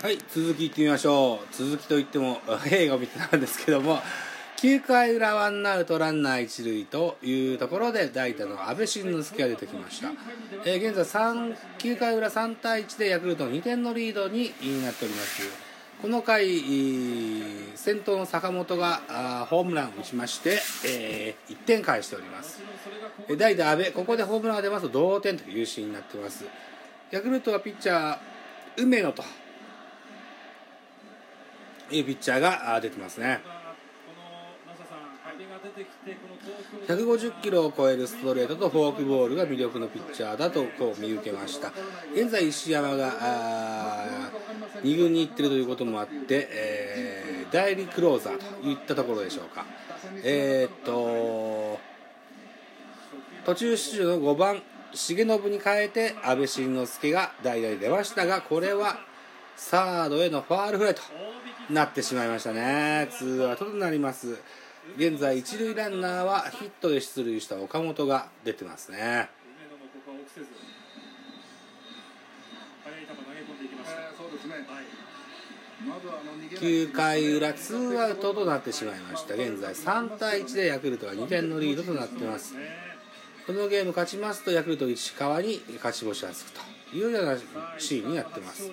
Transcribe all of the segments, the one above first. はい、続きいってみましょう。続きといっても映画みたいなんですけども、9回裏ワンアウトランナー一塁というところで代打の阿部慎之助が出てきました。現在9回裏3対1でヤクルト2点のリードになっております。この回先頭の坂本がホームランを打ちまして、1点返しております。代打阿部、ここでホームランが出ますと同点というシーンになっています。ヤクルトはピッチャー梅野といいピッチャーが出てますね。150キロを超えるストレートとフォークボールが魅力のピッチャーだとこう見受けました。現在石山が2軍に行っているということもあって、代理クローザーといったところでしょうか。途中出場の5番重信に変えて阿部慎之助が代打で出ましたが、これはサードへのファウルフライとなってしまいましたね。ツーアウトとなります。現在一塁ランナーはヒットで出塁した岡本が出てますね。9回裏ツーアウトとなってしまいました。現在3対1でヤクルトが2点のリードとなってます。このゲーム勝ちますとヤクルト石川に勝ち星がつくというようなシーンになってます。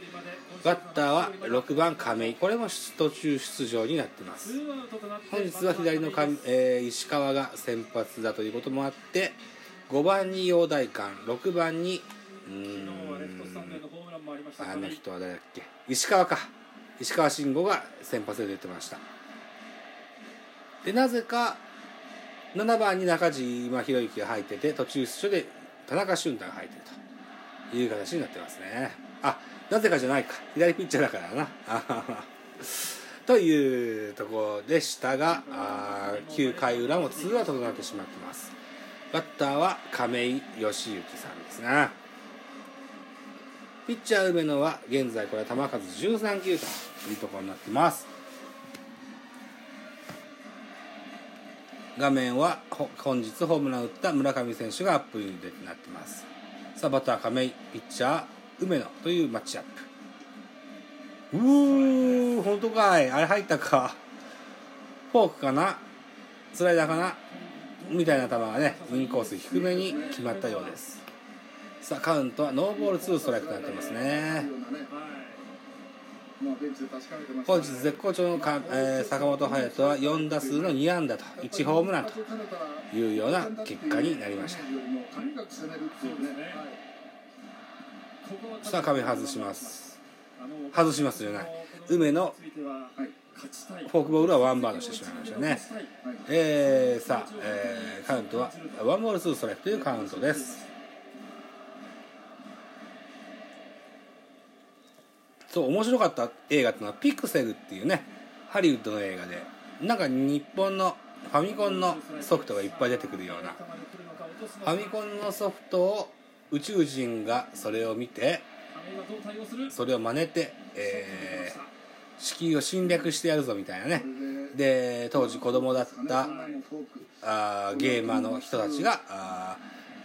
バッターは6番亀井、これも途中出場になってます。本日は左の石川が先発だということもあって、5番に陽大館、6番にあの人は誰だっけ、石川慎吾が先発で出てました。でなぜか7番に中島博之が入ってて、途中出場で田中俊太が入ってるという形になってますね。あ、なぜかじゃないか、左ピッチャーだからなというところでしたが、9回裏も2アウトとなってしまってます。バッターは亀井義行さんですね。ピッチャー梅野は現在これ球数13球というところになってます。画面は本日ホームランを打った村上選手がアップインでなってます。さあバッター亀井、ピッチャー梅野というマッチアップ。本当かい、あれ入ったか、フォークかな、スライダーかなみたいな球がね、インコース低めに決まったようです。さあカウントはノーボール2ストライクとなってますね。本日絶好調の坂本勇人は4打数の2安打と1ホームランというような結果になりました。さあ亀外します、外しますじゃない、梅のフォークボールはワンバウンドしてしまいましたね。さあ、カウントはワンボールツーストライクというカウントです。そう面白かった映画というのはピクセルっていうね、ハリウッドの映画で、なんか日本のファミコンのソフトがいっぱい出てくるような、ファミコンのソフトを宇宙人がそれを見て、それを真似て、地球を侵略してやるぞみたいなね。で当時子供だったゲーマーの人たちが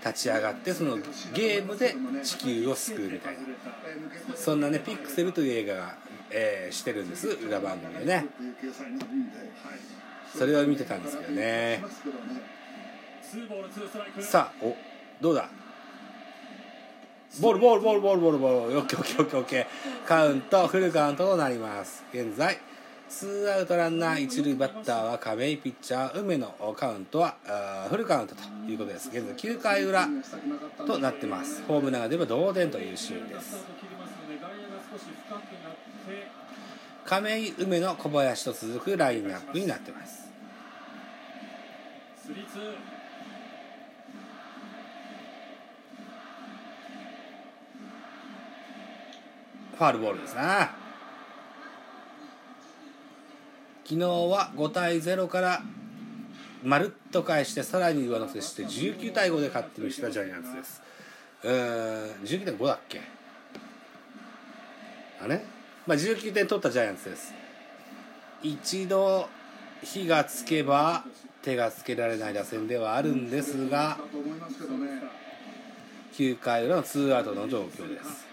立ち上がって、そのゲームで地球を救うみたいな、そんなねピクセルという映画が、してるんです、裏番組でね。それを見てたんですけどね。さあおどうだ、ボール、オッケー、カウントフルカウントとなります。現在ツーアウトランナー一塁、バッターは亀井、ピッチャー梅野、カウントはフルカウントということです。現在9回裏となってます。ホームランが出れば同点というシーンです。亀井、梅野、小林と続くラインナップになってます。ファールボールですな。昨日は5対0からまるっと返して、さらに上乗せして19対5で勝ってみせたジャイアンツです。19対5だっけあれ、19点取ったジャイアンツです。一度火がつけば手がつけられない打線ではあるんですが、9回裏の2アウトの状況です。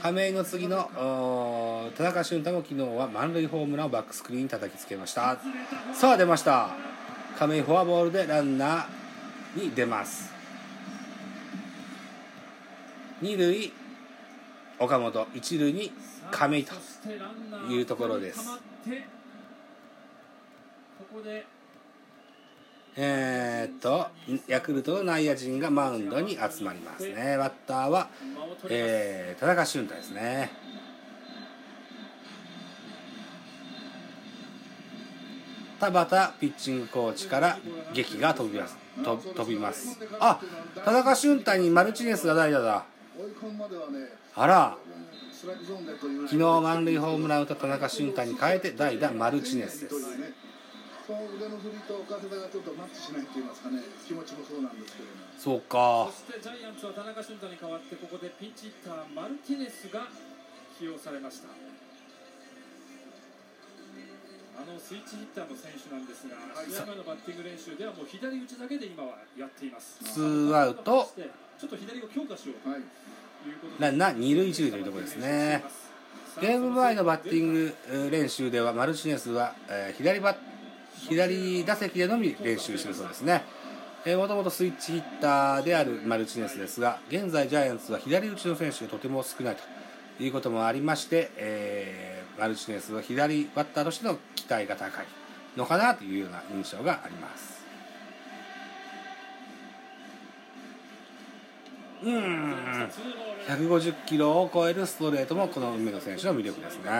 亀井の次の田中俊太も昨日は満塁ホームランをバックスクリーンに叩きつけました。さあ出ました、亀井フォアボールでランナーに出ます。2塁岡本、1塁に亀井というところです。ヤクルトの内野陣がマウンドに集まりますね。バッターは、田中俊太ですね。田畑ピッチングコーチから檄が飛びます。あ、田中俊太にマルチネスが代打だ。あら、昨日満塁ホームランを打った田中俊太に変えて代打マルチネスです。そうか。そしてジャイアンツは田中俊太に代わってここでピンチヒッターマルティネスが起用されました。スイッチヒッターの選手なんですが、試合前のバッティング練習ではもう左打ちだけで今はやっています。2アウト。ちょっと左を強化しようということで。ランナー2塁1塁というところですね。ゲーム前のバッティング練習ではマルチネスは左打席でのみ練習しているそうですね。もともとスイッチヒッターであるマルチネスですが、現在ジャイアンツは左打ちの選手がとても少ないということもありまして、マルチネスは左バッターとしての期待が高いのかなというような印象があります。150キロを超えるストレートもこの梅野選手の魅力ですね。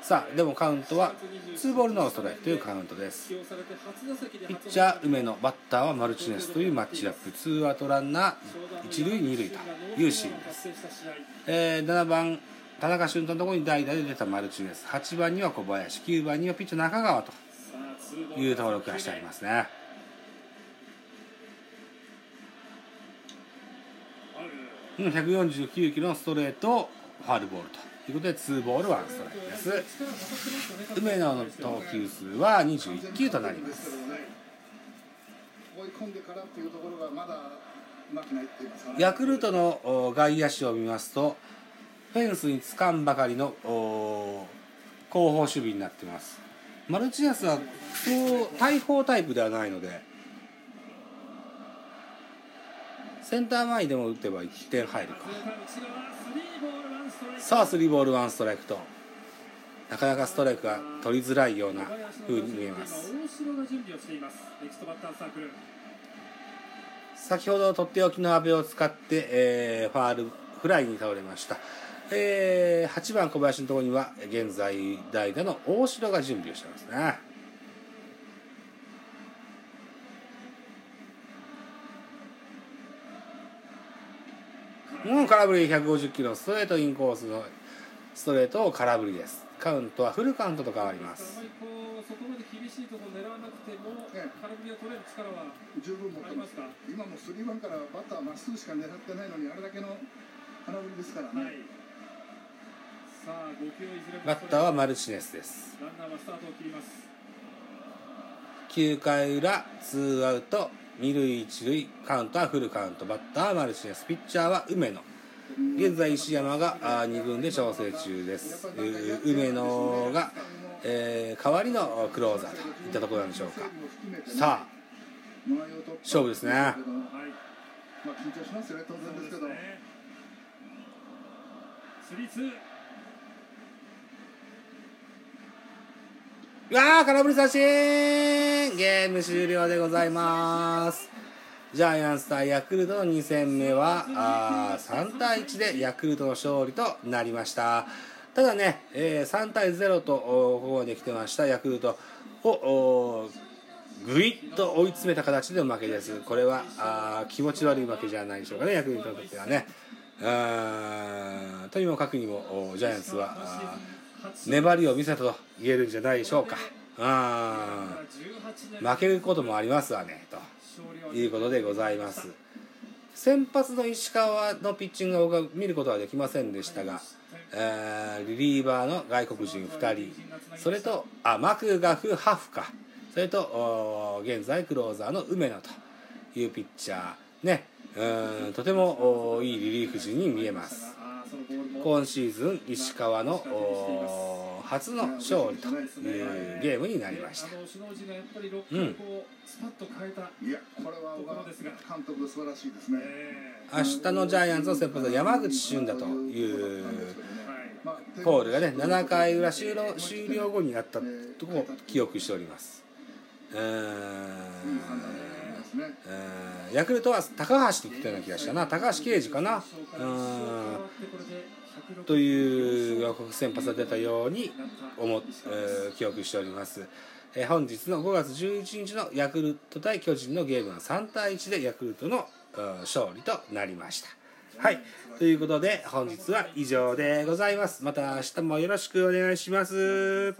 さあでもカウントは2ボールのストライクというカウントです。ピッチャー梅野、バッターはマルチネスというマッチアップ。2アウトランナー1塁2塁というシーンです。7番田中俊太のところに代打で出たマルチネス、8番には小林、9番にはピッチャー中川という登録がしてありますね。149キロのストレート、ファウルボールということで2ボール1ストライクです。梅野の投球数は21球となります。ヤクルトの外野手を見ますとフェンスにつかんばかりの後方守備になっています。マルチネスは大砲タイプではないのでセンター前でも打てば1点入るか。さあ3ボール1ストライクとなかなかストライクが取りづらいような風に見えます。先ほどとっておきの阿部を使って、ファウルフライに倒れました。8番小林のところには現在代打の大城が準備をしてますね。空振り、150キロストレート、インコースのストレートを空振りです。カウントはフルカウントと変わります。今もスリーワンからバッターまっすぐしか狙ってないのにあれだけの空振りですからね、はい。さあ5球いずれバッターはマルチネスです。ランナーはスタートを切ります。9回裏2アウト2塁1塁、カウントはフルカウント、バッターはマルチネス、ピッチャーは梅野。現在石山が2軍で調整中です。梅野が、代わりのクローザーといったところなんでしょうか。さあ勝負ですね。緊張しますよね、当然ですけど。空振り三振、ゲーム終了でございます。ジャイアンツ対ヤクルトの2戦目は3対1でヤクルトの勝利となりました。ただね、3対0とここまで来てましたヤクルトをぐいっと追い詰めた形での負けです。これは気持ち悪い負けじゃないでしょうかね、ヤクルトにとってはね。とにもかくにもジャイアンツは粘りを見せたと言えるんじゃないでしょうか。負けることもありますわねということでございます。先発の石川のピッチングを僕は見ることはできませんでしたが、リリーバーの外国人2人、それとマクガフハフか、それと現在クローザーの梅野というピッチャーね、とてもいいリリーフ陣に見えます。今シーズン石川の初の勝利というゲームになりました。明日のジャイアンツの先発は山口俊太というコールがね、7回裏終了後にあったとこを記憶しております。ヤクルトは高橋と言ったような気がしたな、高橋啓二かなという先発が出たように記憶しております。本日の5月11日のヤクルト対巨人のゲームは3対1でヤクルトの勝利となりました。はい、ということで本日は以上でございます。また明日もよろしくお願いします。